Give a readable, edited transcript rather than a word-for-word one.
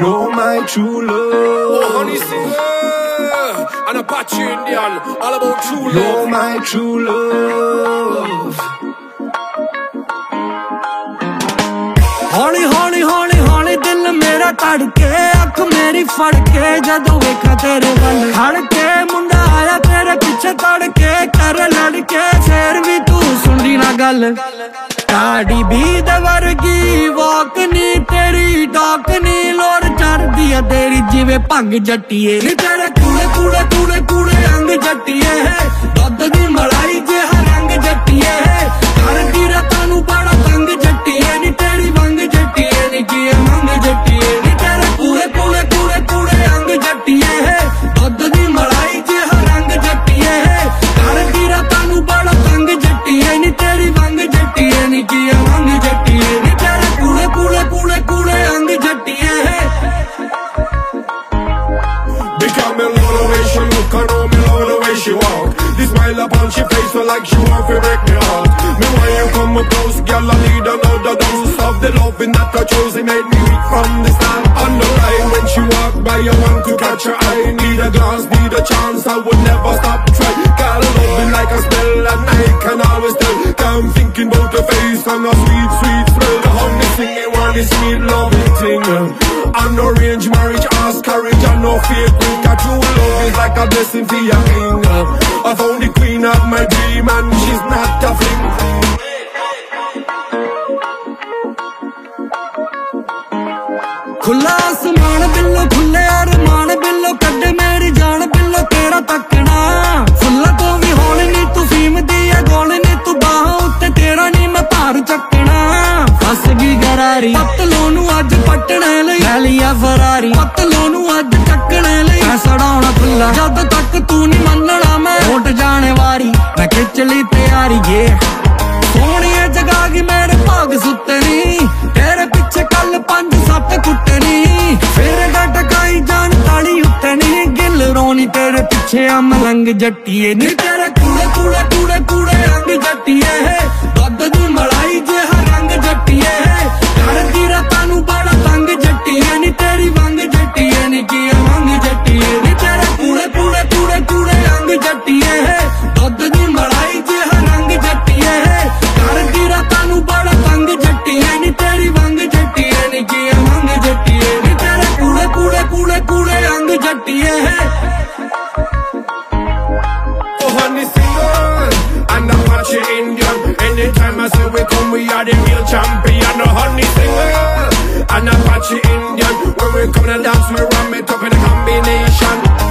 You're my true love. Oh, honey, singer, an Apache Indian, all about true love. You're my true love. Honey, honey, honey, honey, dil mera tadke, akh meri fadke, jadon vekha tere wal, khadke, munda aaya tere piche tadke, kar ladke, phir bhi tu sundi na gal. ताड़ी भी दवरगी वाकनी तेरी डाकनी लोर चढ़ दिया तेरी जीवे पंग जटिए तेरे कूड़े कूड़े कूड़े कूड़े अंग जटिए है दुध दी मलाई जे हर अंग जटिए है कर दी रतानू बड़ा तंग जटिए नी तेरी वंग जटिए नी जिए मंग जटिए नी तेरे कूड़े कूड़े कूड़े कूड़े अंग जटिए है दुध दी मलाई जे हर अंग जटिए है कर दी रतानू बड़ा तंग जटिए नी तेरी वंग जटिए नी जिए मंग जटिए नी तेरे कूड़े कूड़े कूड़े कूड़े अंग जटिए है become a loner when she look and I'm a loner when she walk this smile upon she face so like she want to break me heart me why you come close girl I need another dose of the love in that I chose it made me weak from the start on the line when she walk by I want to catch her eye need a glance need a chance I would never stop trying got a love in like a spell and I can always tell I'm thinking about her face and her sweet sweet smell the honey singing while this sweet loving thing I'm no arranged marriage ask courage and no fear quick a true love is like a blessing for your king I found the queen of my dream and she's not a fling खुला आसमान बिल्लो खुले अरमान बिल्लो कड्ढे मेरी जान बिल्लो तेरा तकना फुल्ला तो भी होल नी तू फीम दी है गोल नी तू बाह उत्ते तेरा नी मैं पार चकना फस गई गरारी पतलों नू अज पटने लई ले लिया फरारी पतलों नू अज चकने लई मैं सड़ाउणा खुला जद तक तू नी मनणा मैं उठ जाने वारी मैं खिच ली तैयारी ये सोहणिया जगा गई मेरे भाग सुते नी तेरे पिछे कल पंज सत कुट तेरे पीछे मलंग जटिए नी तेरे कूड़े कूड़े कूड़े कूड़े अंग जटिए है दुध दी मलाई जे हर अंग जटिए है कर दी रतानू बड़ा तंग जटिए नी तेरी वंग जटिए नी जिए मंग जटिए नी तेरे कूड़े कूड़े कूड़े कूड़े अंग जटिए है दुध दी मलाई जे हर अंग जटिए है कर दी रतानू बड़ा तंग जटिए नी तेरी वंग जटिए नी जिए मंग जटिए नी तेरे कूड़े कूड़े कूड़े कूड़े अंग जटिए है Anytime I say we come, we are the real champion. No honey singer, an Apache Indian. When we come and dance, we ram it up in a combination.